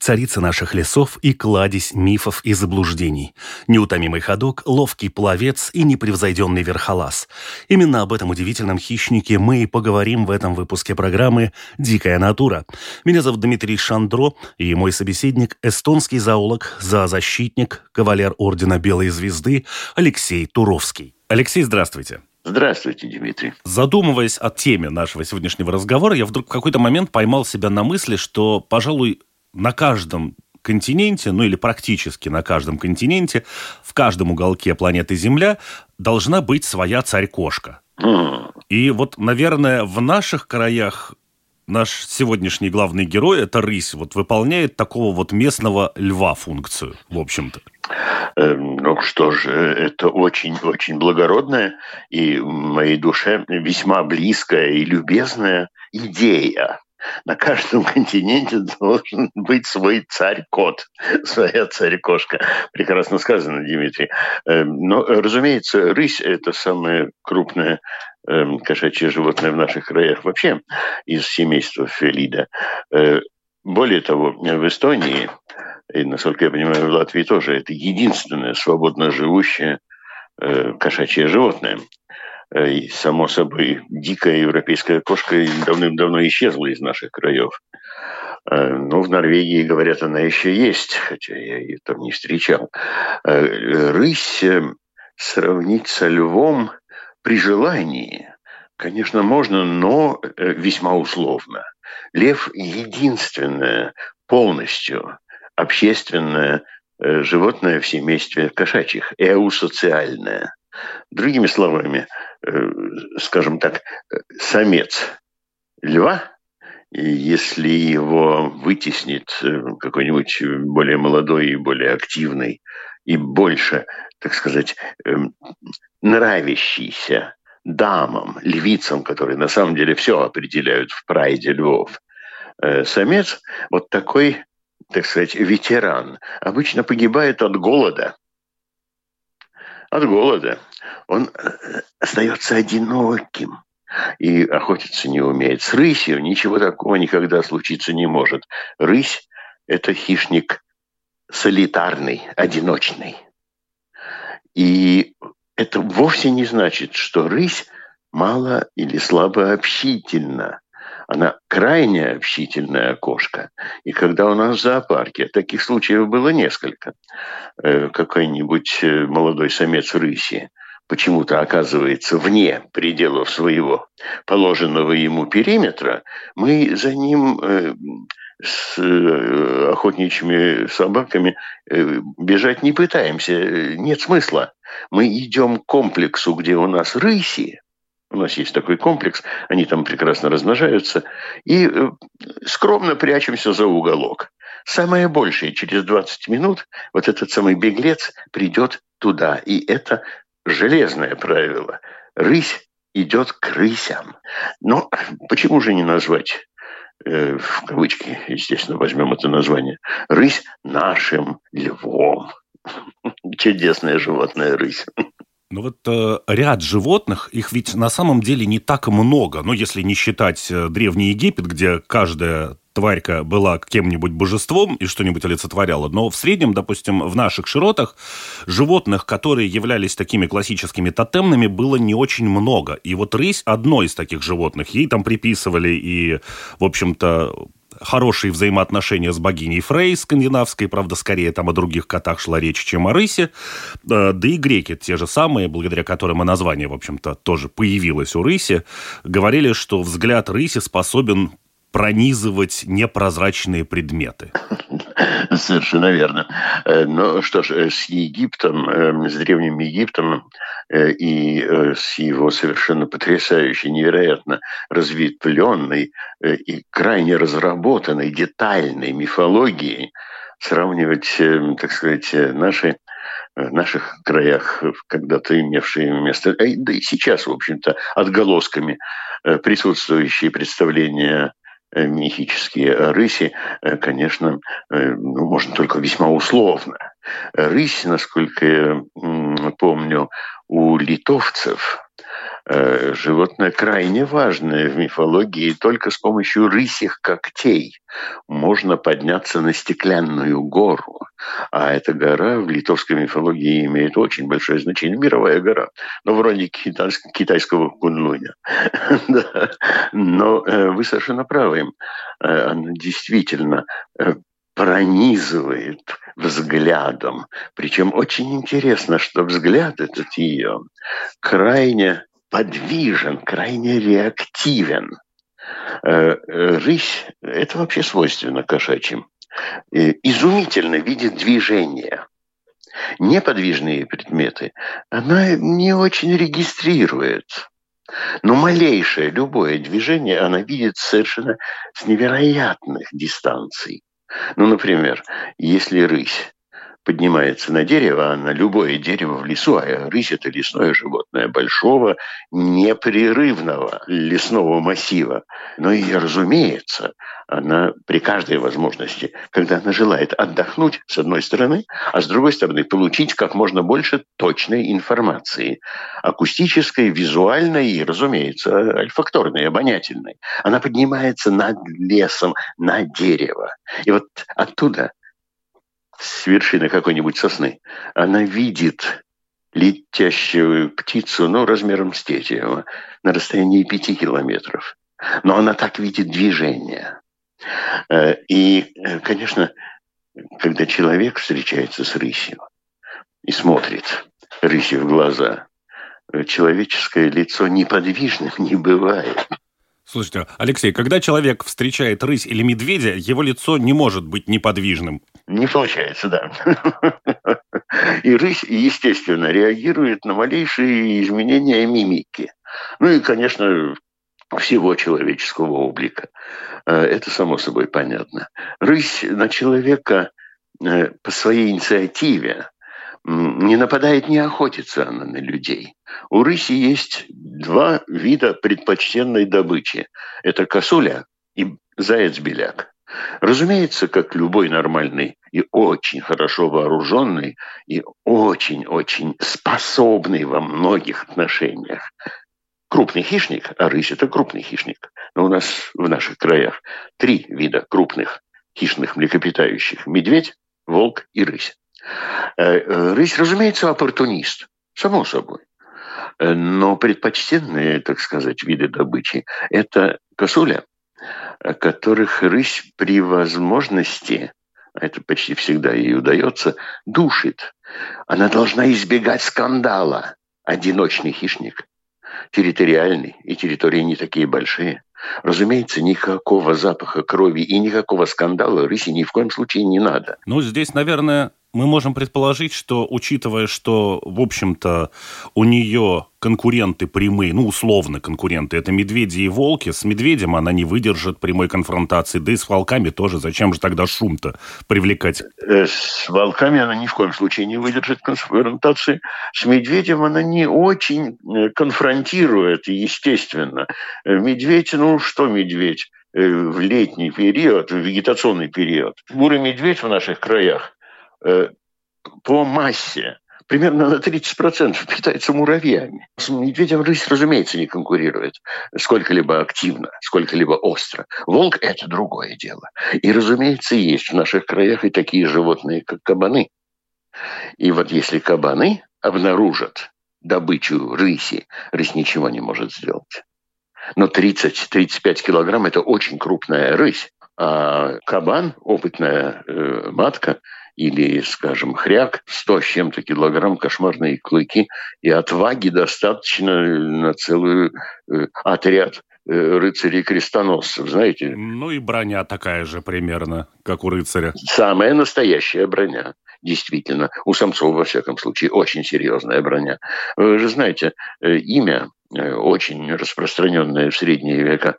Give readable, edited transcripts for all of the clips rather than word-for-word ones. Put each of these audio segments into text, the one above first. Царица наших лесов и кладезь мифов и заблуждений. Неутомимый ходок, ловкий пловец и непревзойденный верхолаз. Именно об этом удивительном хищнике мы и поговорим в этом выпуске программы «Дикая натура». Меня зовут Дмитрий Шандро, и мой собеседник – эстонский зоолог, зоозащитник, кавалер Ордена Белой Звезды Алексей Туровский. Алексей, здравствуйте. Здравствуйте, Дмитрий. Задумываясь о теме нашего сегодняшнего разговора, я вдруг в какой-то момент поймал себя на мысли, что, пожалуй, на каждом континенте, ну или практически на каждом континенте, в каждом уголке планеты Земля должна быть своя царь-кошка. И вот, наверное, в наших краях наш сегодняшний главный герой, это рысь, вот выполняет такого вот местного льва функцию, в общем-то. Ну что же, это очень-очень благородная и моей душе весьма близкая и любезная идея. На каждом континенте должен быть свой царь-кот, своя царь-кошка. Прекрасно сказано, Дмитрий. Но, разумеется, рысь – это самое крупное кошачье животное в наших краях вообще из семейства фелида. Более того, в Эстонии, и, насколько я понимаю, в Латвии тоже, это единственное свободно живущее кошачье животное. И, само собой, дикая европейская кошка давным-давно исчезла из наших краев. Но в Норвегии, говорят, она еще есть, хотя я ее там не встречал. Рысь сравнить со львом при желании, конечно, можно, но весьма условно. Лев – единственное полностью общественное животное в семействе кошачьих, эусоциальное. Другими словами, скажем так, самец льва, если его вытеснит какой-нибудь более молодой и более активный, и больше, так сказать, нравящийся дамам, львицам, которые на самом деле все определяют в прайде львов, самец, вот такой, так сказать, ветеран, обычно погибает от голода. От голода. Он остается одиноким и охотиться не умеет. С рысью ничего такого никогда случиться не может. Рысь – это хищник солитарный, одиночный. И это вовсе не значит, что рысь мало или слабо общительна. Она крайне общительная кошка. И когда у нас в зоопарке, таких случаев было несколько, какой-нибудь молодой самец рыси почему-то оказывается вне пределов своего положенного ему периметра, мы за ним с охотничьими собаками бежать не пытаемся. Нет смысла. Мы идем к комплексу, где у нас рыси. У нас есть такой комплекс, они там прекрасно размножаются, и скромно прячемся за уголок. Самое большее, через 20 минут вот этот самый беглец придет туда. И это железное правило. Рысь идет к рысям. Но почему же не назвать, в кавычки, естественно, возьмем это название, рысь нашим львом? Чудесное животное рысь. Ну вот ряд животных, их ведь на самом деле не так много. Ну, если не считать Древний Египет, где каждая тварька была кем-нибудь божеством и что-нибудь олицетворяла. Но в среднем, допустим, в наших широтах животных, которые являлись такими классическими тотемными, было не очень много. И вот рысь – одно из таких животных. Ей там приписывали и, в общем-то, хорошие взаимоотношения с богиней Фрей, скандинавской, правда, скорее там о других котах шла речь, чем о рысе. Да и греки те же самые, благодаря которым и название, в общем-то, тоже появилось у рыси, говорили, что взгляд рыси способен пронизывать непрозрачные предметы. Совершенно верно. Ну что ж, с Египтом, с Древним Египтом и с его совершенно потрясающей, невероятно разветвленной и крайне разработанной детальной мифологией сравнивать, так сказать, в наших краях, когда-то имевшие место, да и сейчас, в общем-то, отголосками присутствующие представления мифические о рыси, конечно, можно только весьма условно. Рысь, насколько я помню, у литовцев животное крайне важное в мифологии, только с помощью рысьих когтей можно подняться на Стеклянную гору. А эта гора в литовской мифологии имеет очень большое значение. Мировая гора, но вроде китайского Кунлуня. Но вы совершенно правы. Она действительно пронизывает взглядом. Причем очень интересно, что взгляд этот ее крайне подвижен, крайне реактивен. Рысь, это вообще свойственно кошачьим, изумительно видит движение. Неподвижные предметы она не очень регистрирует. Но малейшее, любое движение она видит совершенно с невероятных дистанций. Ну, например, если рысь поднимается на дерево, а на любое дерево в лесу, а рысь – это лесное животное большого, непрерывного лесного массива. Но и, разумеется, она при каждой возможности, когда она желает отдохнуть, с одной стороны, а с другой стороны получить как можно больше точной информации, акустической, визуальной и, разумеется, ольфакторной, обонятельной. Она поднимается над лесом, на дерево. И вот оттуда, с вершины какой-нибудь сосны, она видит летящую птицу, размером с тетива, на расстоянии 5 километров. Но она так видит движение. И, конечно, когда человек встречается с рысью и смотрит рыси в глаза, человеческое лицо неподвижным не бывает. Слушайте, Алексей, когда человек встречает рысь или медведя, его лицо не может быть неподвижным. Не получается, да. И рысь, естественно, реагирует на малейшие изменения мимики. И, конечно, всего человеческого облика. Это само собой понятно. Рысь на человека по своей инициативе не нападает, не охотится она на людей. У рыси есть 2 вида предпочтенной добычи. Это косуля и заяц-беляк. Разумеется, как любой нормальный и очень хорошо вооруженный и очень-очень способный во многих отношениях крупный хищник, а рысь – это крупный хищник. Но у нас в наших краях 3 вида крупных хищных млекопитающих – медведь, волк и рысь. Рысь, разумеется, оппортунист, само собой. Но предпочтенные, так сказать, виды добычи – это косуля, которых рысь при возможности, а это почти всегда ей удается, душит. Она должна избегать скандала. Одиночный хищник, территориальный, и территории не такие большие. Разумеется, никакого запаха крови и никакого скандала рыси ни в коем случае не надо. Здесь, наверное, мы можем предположить, что, учитывая, что, в общем-то, у нее конкуренты прямые, условно конкуренты, это медведи и волки, с медведем она не выдержит прямой конфронтации, да и с волками тоже, зачем же тогда шум-то привлекать? С волками она ни в коем случае не выдержит конфронтации, с медведем она не очень конфронтирует, естественно. Медведь, что медведь в летний период, в вегетационный период? Бурый медведь в наших краях по массе примерно на 30% питается муравьями. С медведем рысь, разумеется, не конкурирует сколько-либо активно, сколько-либо остро. Волк – это другое дело. И, разумеется, есть в наших краях и такие животные, как кабаны. И вот если кабаны обнаружат добычу рыси, рысь ничего не может сделать. Но 30-35 килограмм – это очень крупная рысь. А кабан, опытная матка, или, скажем, хряк, 100 с чем-то килограмм, кошмарные клыки, и отваги достаточно на целый отряд рыцарей-крестоносцев, знаете. И броня такая же примерно, как у рыцаря. Самая настоящая броня, действительно. У самцов, во всяком случае, очень серьезная броня. Вы же знаете, имя, очень распространенное в средние века,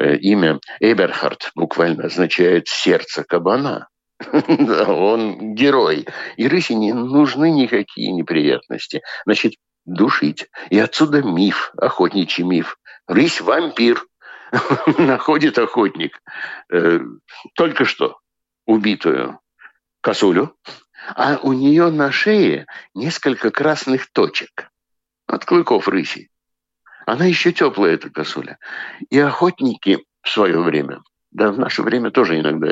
имя Эберхарт буквально означает «сердце кабана». Он герой. И рыси не нужны никакие неприятности. Значит, душить. И отсюда миф, охотничий миф. Рысь – вампир. Находит охотник только что убитую косулю, а у нее на шее несколько красных точек от клыков рыси. Она еще теплая, эта косуля. И охотники в свое время, да в наше время тоже иногда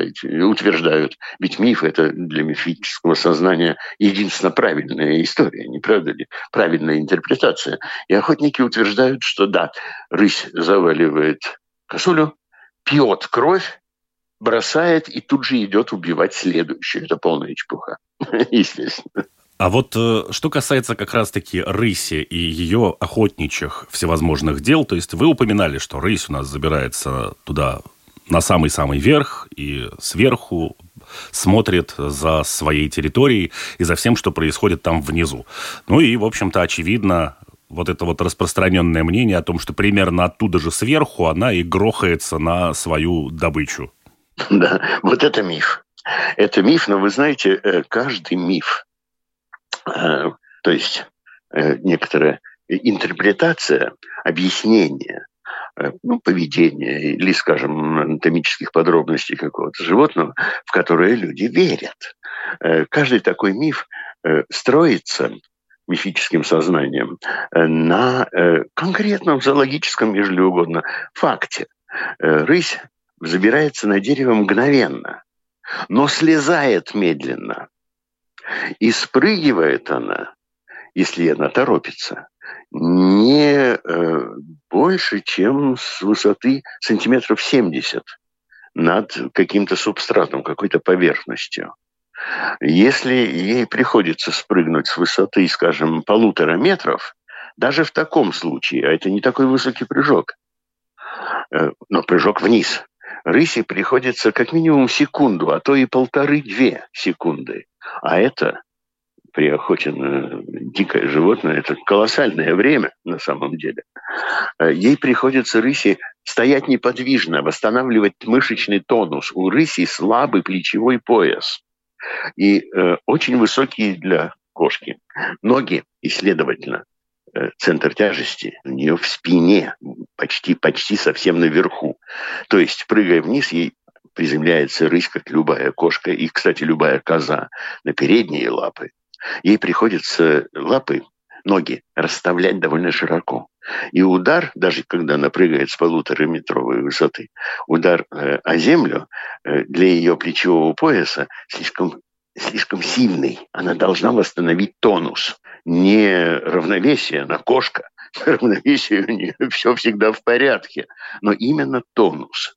утверждают, ведь миф – это для мифического сознания единственно правильная история, не правда ли? Правильная интерпретация. И охотники утверждают, что да, рысь заваливает косулю, пьет кровь, бросает и тут же идет убивать следующую. Это полная чепуха, естественно. А вот что касается как раз-таки рыси и ее охотничьих всевозможных дел, то есть вы упоминали, что рысь у нас забирается туда на самый-самый верх и сверху смотрит за своей территорией и за всем, что происходит там внизу. Ну и, в общем-то, очевидно, вот это вот распространенное мнение о том, что примерно оттуда же сверху она и грохается на свою добычу. Да, вот это миф. Это миф, но вы знаете, каждый миф, то есть некоторая интерпретация, объяснение, ну, поведения или, скажем, анатомических подробностей какого-то животного, в которые люди верят. Каждый такой миф строится мифическим сознанием на конкретном зоологическом, ежели угодно, факте. Рысь забирается на дерево мгновенно, но слезает медленно. И спрыгивает она, если она торопится, не больше, чем с высоты сантиметров 70 над каким-то субстратом, какой-то поверхностью. Если ей приходится спрыгнуть с высоты, скажем, 1,5 метра, даже в таком случае, а это не такой высокий прыжок, но прыжок вниз, рыси приходится как минимум секунду, а то и 1,5-2 секунды. А это, при охоте на дикое животное, это колоссальное время на самом деле. Ей приходится рыси стоять неподвижно, восстанавливать мышечный тонус. У рыси слабый плечевой пояс. И очень высокие для кошки ноги, и, следовательно, центр тяжести у нее в спине, почти совсем наверху. То есть, прыгая вниз, ей приземляется рысь, как любая кошка, и, кстати, любая коза, на передние лапы. Ей приходится лапы, ноги расставлять довольно широко. И удар, даже когда она прыгает с 1,5-метровой высоты, удар о землю для ее плечевого пояса слишком сильный. Она должна восстановить тонус. Не равновесие, она кошка. Равновесие у нее все всегда в порядке. Но именно тонус.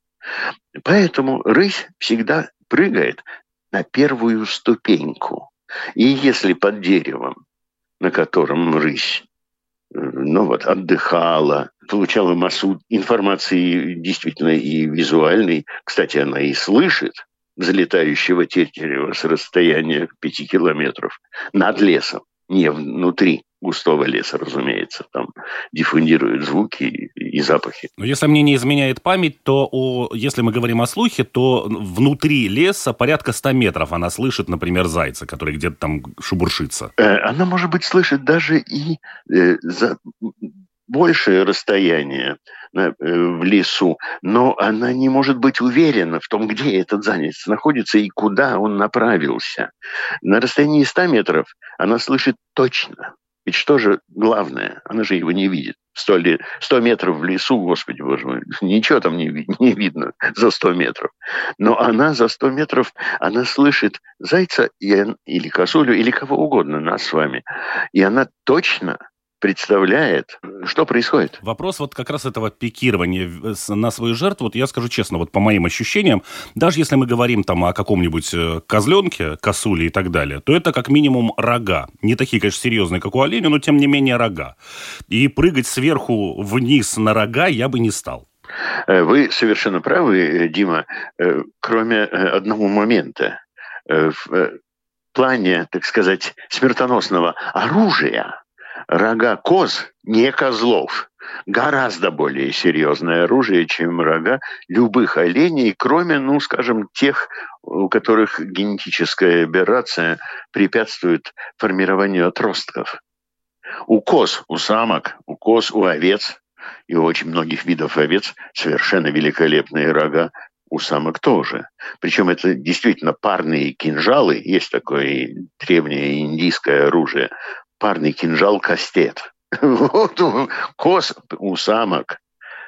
Поэтому рысь всегда прыгает на первую ступеньку. И если под деревом, на котором рысь, ну вот, отдыхала, получала массу информации действительно и визуальной, кстати, она и слышит залетающего тетерева с расстояния 5 километров над лесом, не внутри густого леса, разумеется, там диффундируют звуки и запахи. Но если мне не изменяет память, то если мы говорим о слухе, то внутри леса порядка 100 метров она слышит, например, зайца, который где-то там шебуршится. Она, может быть, слышит даже и за большее расстояние в лесу, но она не может быть уверена в том, где этот заяц находится и куда он направился. На расстоянии 100 метров она слышит точно. Ведь что же главное? Она же его не видит. 100 метров в лесу, господи боже мой, ничего там не видно за 100 метров. Но она за 100 метров, она слышит зайца или косулю, или кого угодно, нас с вами. И она точно представляет, что происходит. Вопрос вот как раз этого пикирования на свою жертву. Вот я скажу честно, вот по моим ощущениям, даже если мы говорим там о каком-нибудь козленке, косуле и так далее, то это как минимум рога. Не такие, конечно, серьезные, как у оленя, но тем не менее рога. И прыгать сверху вниз на рога я бы не стал. Вы совершенно правы, Дима, кроме одного момента. В плане, так сказать, смертоносного оружия рога коз, не козлов. гораздо более серьезное оружие, чем рога любых оленей, кроме, ну, скажем, тех, у которых генетическая аберрация препятствует формированию отростков. У коз, у самок, у коз, у овец и у очень многих видов овец совершенно великолепные рога. У самок тоже. Причем это действительно парные кинжалы. Есть такое древнее индийское оружие. Парный кинжал-кастет. Вот коз у самок.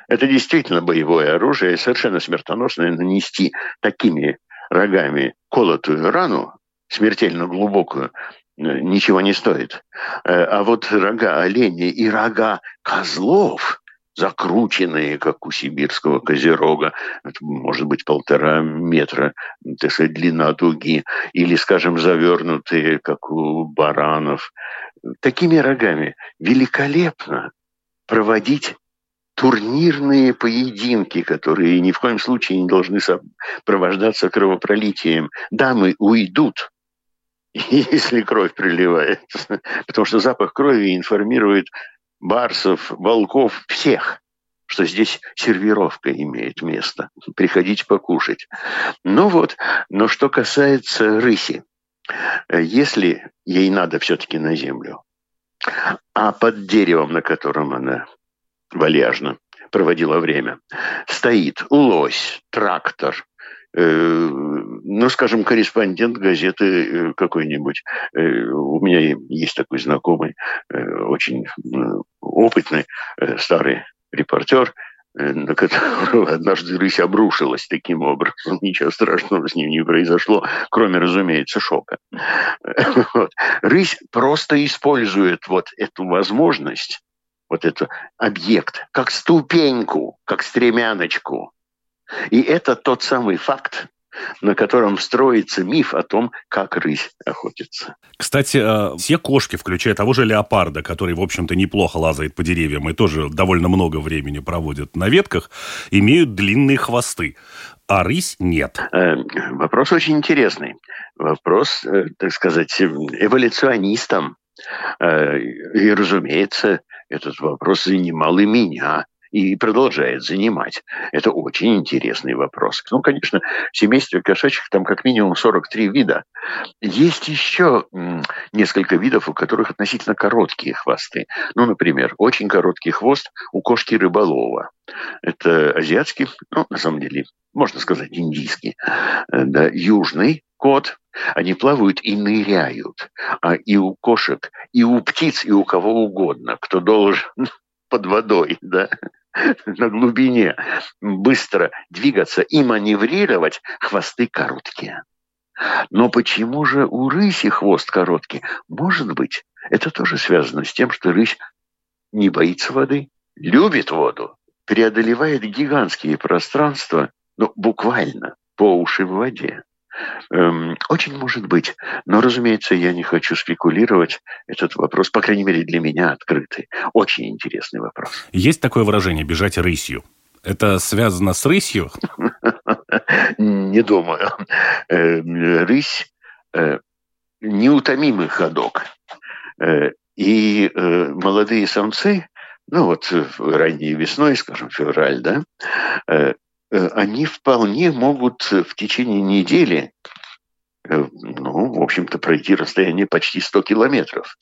Это действительно боевое оружие. Совершенно смертоносное. Нанести такими рогами колотую рану, смертельно глубокую, ничего не стоит. А вот рога оленей и рога козлов, закрученные, как у сибирского козерога, это может быть 1,5 метра, так сказать, длина дуги, или, скажем, завернутые, как у баранов. Такими рогами великолепно проводить турнирные поединки, которые ни в коем случае не должны сопровождаться кровопролитием. Дамы уйдут, если кровь приливает, потому что запах крови информирует барсов, волков, всех, что здесь сервировка имеет место. Приходите покушать. Ну вот, но что касается рыси, если ей надо все-таки на землю, а под деревом, на котором она вальяжно проводила время, стоит лось, трактор, ну, скажем, корреспондент газеты какой-нибудь. У меня есть такой знакомый, очень опытный старый репортер, на которого однажды рысь обрушилась таким образом. Ничего страшного с ним не произошло, кроме, разумеется, шока. Вот. Рысь просто использует вот эту возможность, вот этот объект, как ступеньку, как стремяночку. И это тот самый факт, на котором строится миф о том, как рысь охотится. Кстати, все кошки, включая того же леопарда, который, в общем-то, неплохо лазает по деревьям и тоже довольно много времени проводит на ветках, имеют длинные хвосты, а рысь нет. Вопрос очень интересный. Вопрос, так сказать, эволюционистам. И, разумеется, этот вопрос занимал и меня. И продолжает занимать. Это очень интересный вопрос. Ну, конечно, в семействе кошачьих там как минимум 43 вида. Есть еще несколько видов, у которых относительно короткие хвосты. Ну, например, очень короткий хвост у кошки рыболова. Это азиатский, ну, на самом деле, можно сказать, индийский, да, южный кот. Они плавают и ныряют. А и у кошек, и у птиц, и у кого угодно, кто должен под водой, да, на глубине быстро двигаться и маневрировать, хвосты короткие. Но почему же у рыси хвост короткий? Может быть, это тоже связано с тем, что рысь не боится воды, любит воду, преодолевает гигантские пространства, ну, буквально по уши в воде. Очень может быть, но, разумеется, я не хочу спекулировать. Этот вопрос, по крайней мере, для меня открытый. Очень интересный вопрос. Есть такое выражение «бежать рысью». Это связано с рысью? Не думаю. Рысь – неутомимый ходок. И молодые самцы, ну вот ранней весной, скажем, февраль, да, они вполне могут в течение недели, ну, в общем-то, пройти расстояние почти 100 километров.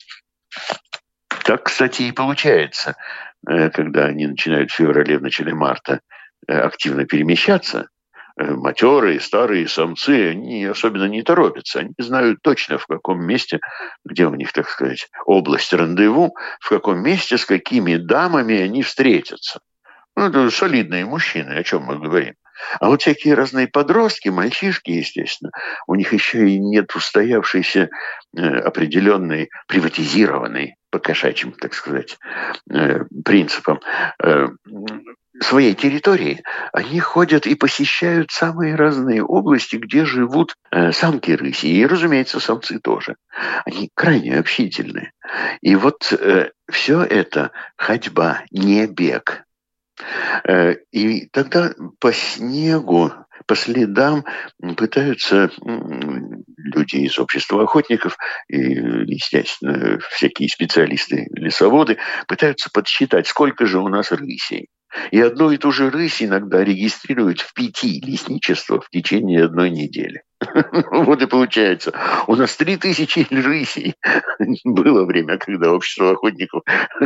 Так, кстати, и получается, когда они начинают в феврале, в начале марта активно перемещаться. Матерые, старые самцы, они особенно не торопятся. Они знают точно, в каком месте, где у них, так сказать, область рандеву, в каком месте, с какими дамами они встретятся. Ну, это солидные мужчины, о чем мы говорим. А вот всякие разные подростки, мальчишки, естественно, у них еще и нет устоявшейся определенной, приватизированной по кошачьим, так сказать, принципам своей территории. Они ходят и посещают самые разные области, где живут самки рыси. И, разумеется, самцы тоже. Они крайне общительны. И вот все это ходьба, не бег. И тогда по снегу, по следам пытаются люди из общества охотников и, естественно, всякие специалисты-лесоводы пытаются подсчитать, сколько же у нас рысей. И одну и ту же рысь иногда регистрируют в 5 лесничествах в течение одной недели. Вот и получается. У нас 3000 рысей. Было время, когда общество охотников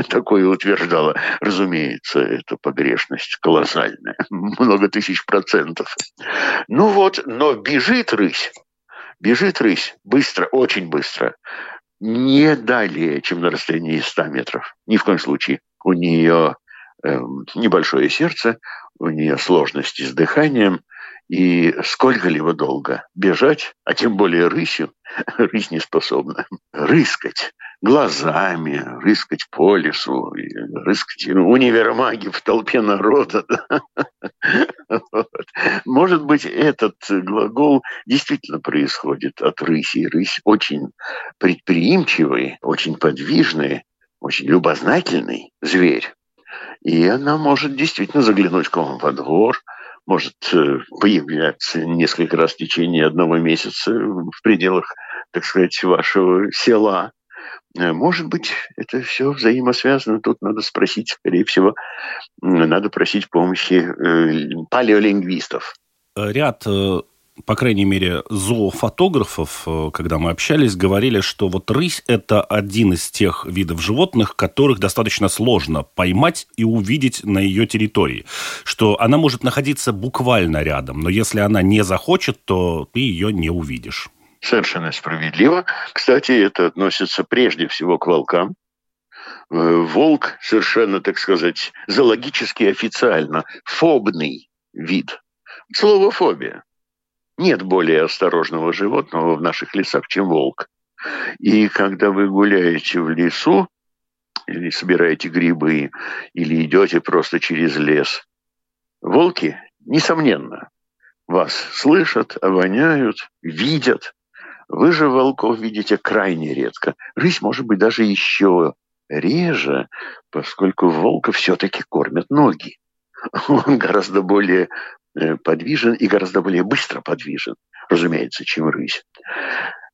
такое утверждало. Разумеется, это погрешность колоссальная. Много тысяч %. Ну вот, но бежит рысь. Бежит рысь быстро, очень быстро. Не далее, чем на расстоянии 100 метров. Ни в коем случае. У нее небольшое сердце, у нее сложности с дыханием, и сколько-либо долго бежать, а тем более рысью, рысь не способна. Рыскать глазами, рыскать по лесу, рыскать универмаги в толпе народа. Может быть, этот глагол действительно происходит от рыси. Рысь очень предприимчивый, очень подвижный, очень любознательный зверь. И она может действительно заглянуть к вам во двор, может появляться несколько раз в течение одного месяца в пределах, так сказать, вашего села. Может быть, это все взаимосвязано. Тут надо спросить, скорее всего, надо просить помощи палеолингвистов. Ряд, по крайней мере, зоофотографов, когда мы общались, говорили, что вот рысь – это один из тех видов животных, которых достаточно сложно поймать и увидеть на ее территории. Что она может находиться буквально рядом, но если она не захочет, то ты ее не увидишь. Совершенно справедливо. Кстати, это относится прежде всего к волкам. Волк совершенно, так сказать, зоологически официально фобный вид. Слово «фобия». Нет более осторожного животного в наших лесах, чем волк. И когда вы гуляете в лесу, или собираете грибы, или идете просто через лес, волки, несомненно, вас слышат, обоняют, видят. Вы же волков видите крайне редко. Рысь, может быть, даже еще реже, поскольку волка все-таки кормят ноги. Он гораздо более подвижен и гораздо более быстро подвижен, разумеется, чем рысь.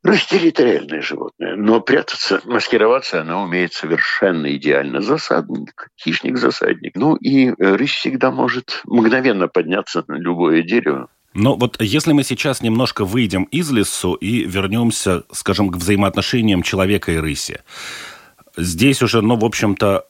Рысь территориальное животное, но прятаться, маскироваться она умеет совершенно идеально. Засадник, хищник-засадник. Ну и рысь всегда может мгновенно подняться на любое дерево. Но вот если мы сейчас немножко выйдем из лесу и вернемся, скажем, к взаимоотношениям человека и рыси. Здесь уже, в общем-то,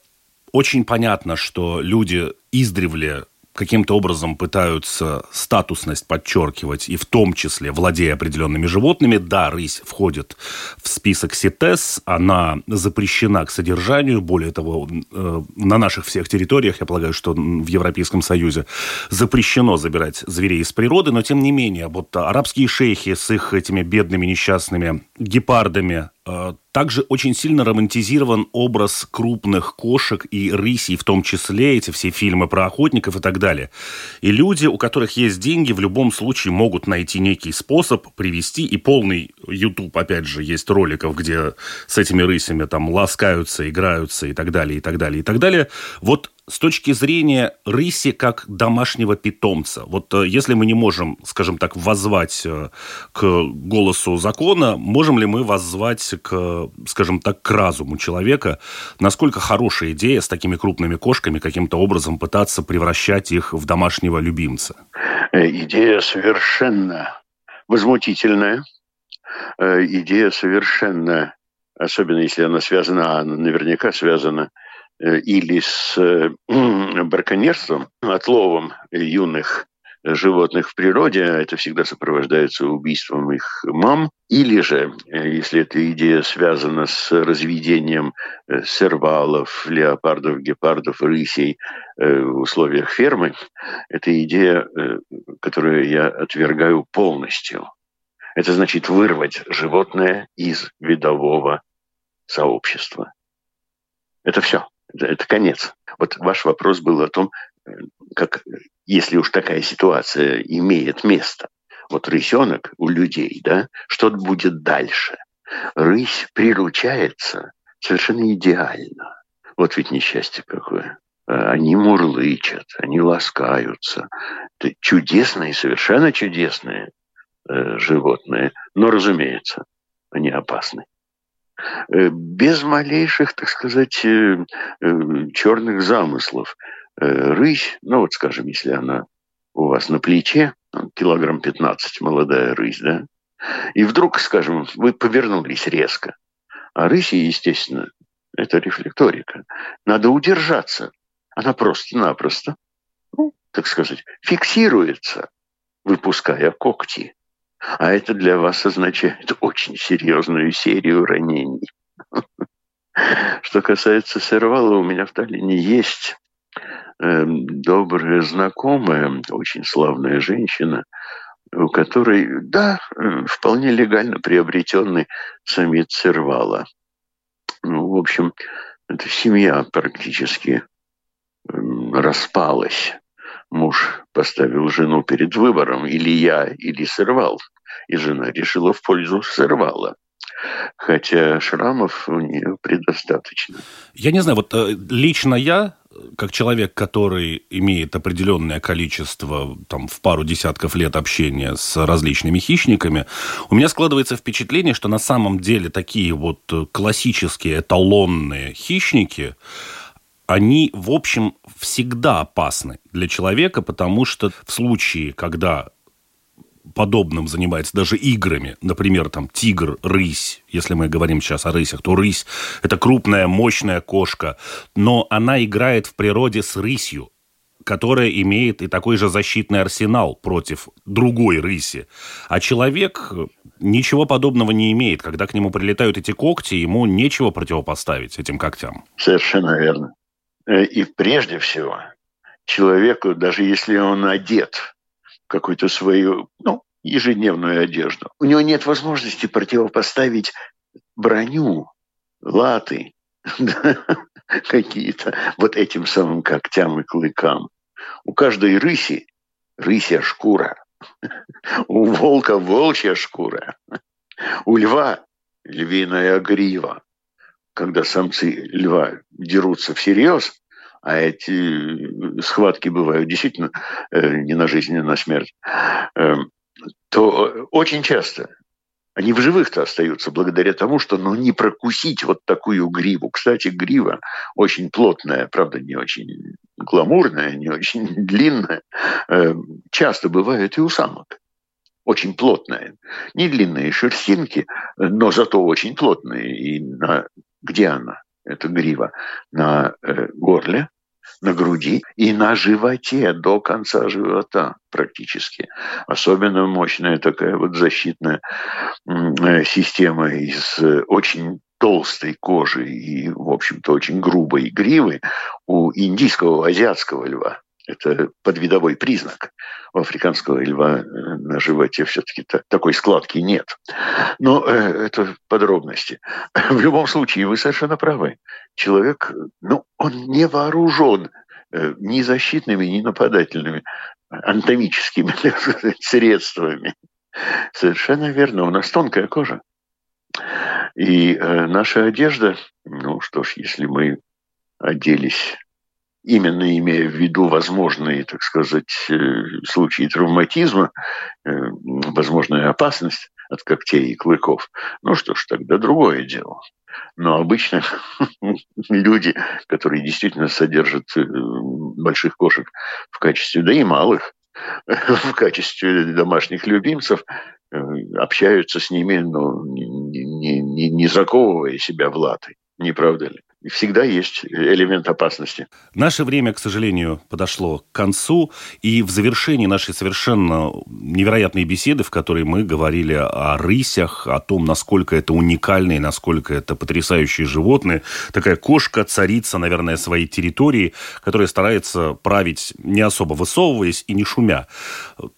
очень понятно, что люди издревле каким-то образом пытаются статусность подчеркивать, и в том числе владея определенными животными. Да, рысь входит в список СИТЭС, она запрещена к содержанию, более того, на наших всех территориях, я полагаю, что в Европейском Союзе запрещено забирать зверей из природы, но тем не менее, вот арабские шейхи с их этими бедными несчастными гепардами, также очень сильно романтизирован образ крупных кошек и рысей, в том числе эти все фильмы про охотников и так далее. И люди, у которых есть деньги, в любом случае могут найти некий способ привести, и полный YouTube, опять же, есть роликов, где с этими рысями там ласкаются, играются и так далее, и так далее, и так далее. Вот с точки зрения рыси как домашнего питомца, вот если мы не можем, скажем так, воззвать к голосу закона, можем ли мы воззвать к, скажем так, к разуму человека? Насколько хорошая идея с такими крупными кошками каким-то образом пытаться превращать их в домашнего любимца? Идея совершенно возмутительная. Идея совершенно, особенно если она связана, она наверняка связана, или с браконьерством, отловом юных животных в природе, это всегда сопровождается убийством их мам, или же, если эта идея связана с разведением сервалов, леопардов, гепардов, рысей в условиях фермы, это идея, которую я отвергаю полностью. Это значит вырвать животное из видового сообщества. Это все. Это конец. Вот ваш вопрос был о том, как, если уж такая ситуация имеет место, вот рысенок у людей, да, что будет дальше? Рысь приручается совершенно идеально. Вот ведь несчастье какое. Они мурлычат, они ласкаются. Это чудесные, совершенно чудесные животные, но, разумеется, они опасны. Без малейших, так сказать, черных замыслов. Рысь, ну вот скажем, если она у вас на плече, килограмм 15, молодая рысь, да, и вдруг, скажем, вы повернулись резко, а рыси, естественно, это рефлекторика, надо удержаться, она просто-напросто, ну, так сказать, фиксируется, выпуская когти. А это для вас означает очень серьезную серию ранений. Что касается сервала, у меня в Таллине есть добрая знакомая, очень славная женщина, у которой, да, вполне легально приобретенный самец сервала. Ну, в общем, эта семья практически распалась. Муж поставил жену перед выбором: или я, или сервал. И жена решила в пользу сервала. Хотя шрамов у нее предостаточно. Я не знаю, вот лично я, как человек, который имеет определенное количество, там, в пару десятков лет общения с различными хищниками, у меня складывается впечатление, что на самом деле такие вот классические эталонные хищники, они, в общем, всегда опасны для человека, потому что в случае, когда подобным занимается даже играми, например, там, тигр, рысь, если мы говорим сейчас о рысях, то рысь – это крупная, мощная кошка, но она играет в природе с рысью, которая имеет и такой же защитный арсенал против другой рыси. А человек ничего подобного не имеет. Когда к нему прилетают эти когти, ему нечего противопоставить этим когтям. Совершенно верно. И прежде всего, человеку, даже если он одет в какую-то свою, ну, ежедневную одежду, у него нет возможности противопоставить броню, латы, какие-то вот этим самым когтям и клыкам. У каждой рыси рысья шкура, у волка волчья шкура, у льва львиная грива. Когда самцы льва дерутся всерьез, а эти схватки бывают действительно не на жизнь, не на смерть, то очень часто они в живых-то остаются благодаря тому, что, ну, не прокусить вот такую гриву. Кстати, грива очень плотная, правда, не очень гламурная, не очень длинная. Часто бывает и у самок. Очень плотная. Не длинные шерстинки, но зато очень плотные. И на... где она, эта грива? На горле, на груди и на животе, до конца живота практически. Особенно мощная такая вот защитная система из очень толстой кожи и, в общем-то, очень грубой гривы у индийского, азиатского льва. Это подвидовой признак. У африканского льва на животе все-таки такой складки нет. Но это подробности. В любом случае, вы совершенно правы. Человек, ну, он не вооружен ни защитными, ни нападательными анатомическими средствами. Совершенно верно. У нас тонкая кожа. И наша одежда, ну что ж, если мы оделись... именно имея в виду возможные, так сказать, случаи травматизма, возможную опасность от когтей и клыков. Ну что ж, тогда другое дело. Но обычно люди, которые действительно содержат больших кошек в качестве, да и малых, в качестве домашних любимцев, общаются с ними, но не заковывая себя в латы. Не правда ли? И всегда есть элемент опасности. Наше время, к сожалению, подошло к концу. И в завершении нашей совершенно невероятной беседы, в которой мы говорили о рысях, о том, насколько это уникальные, насколько это потрясающие животные. Такая кошка, царица, наверное, своей территории, которая старается править, не особо высовываясь и не шумя.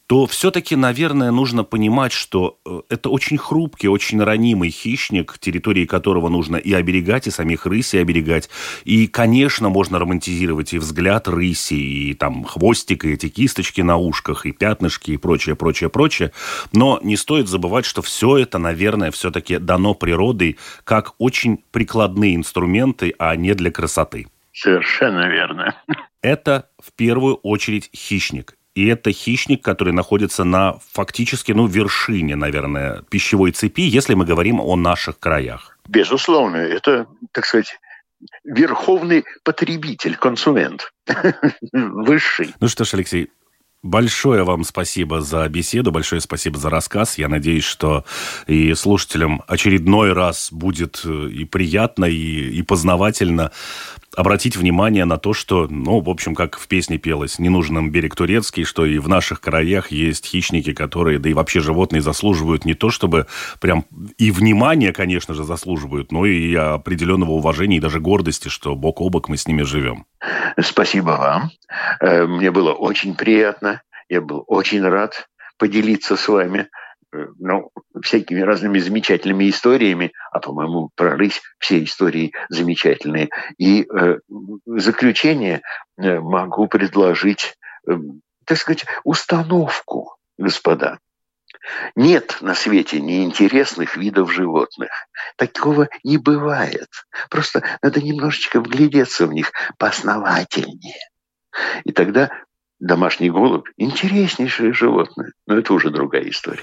То все-таки, наверное, нужно понимать, что это очень хрупкий, очень ранимый хищник, территории которого нужно и оберегать, и самих рысей оберегать. И, конечно, можно романтизировать и взгляд рыси, и там хвостик, и эти кисточки на ушках, и пятнышки, и прочее, прочее, прочее. Но не стоит забывать, что все это, наверное, все-таки дано природой как очень прикладные инструменты, а не для красоты. Совершенно верно. Это в первую очередь хищник. и это хищник, который находится на фактически, вершине, наверное, пищевой цепи, если мы говорим о наших краях. Безусловно, это, верховный потребитель, консумент, высший. Ну что ж, Алексей, большое вам спасибо за беседу, большое спасибо за рассказ. Я надеюсь, что и слушателям очередной раз будет и приятно, и познавательно обратить внимание на то, что, как в песне пелось, не нужен нам берег турецкий, что и в наших краях есть хищники, которые, да и вообще животные, заслуживают не то, чтобы прям и внимания, конечно же, заслуживают, но и определенного уважения и даже гордости, что бок о бок мы с ними живем. Спасибо вам. Мне было очень приятно. Я был очень рад поделиться с вами всякими разными замечательными историями, а, по-моему, прорылись все истории замечательные. И в заключение могу предложить, установку, господа. Нет на свете неинтересных видов животных. Такого не бывает. Просто надо немножечко вглядеться в них поосновательнее. И тогда домашний голубь – интереснейшее животное. Но это уже другая история.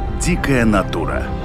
«Дикая натура».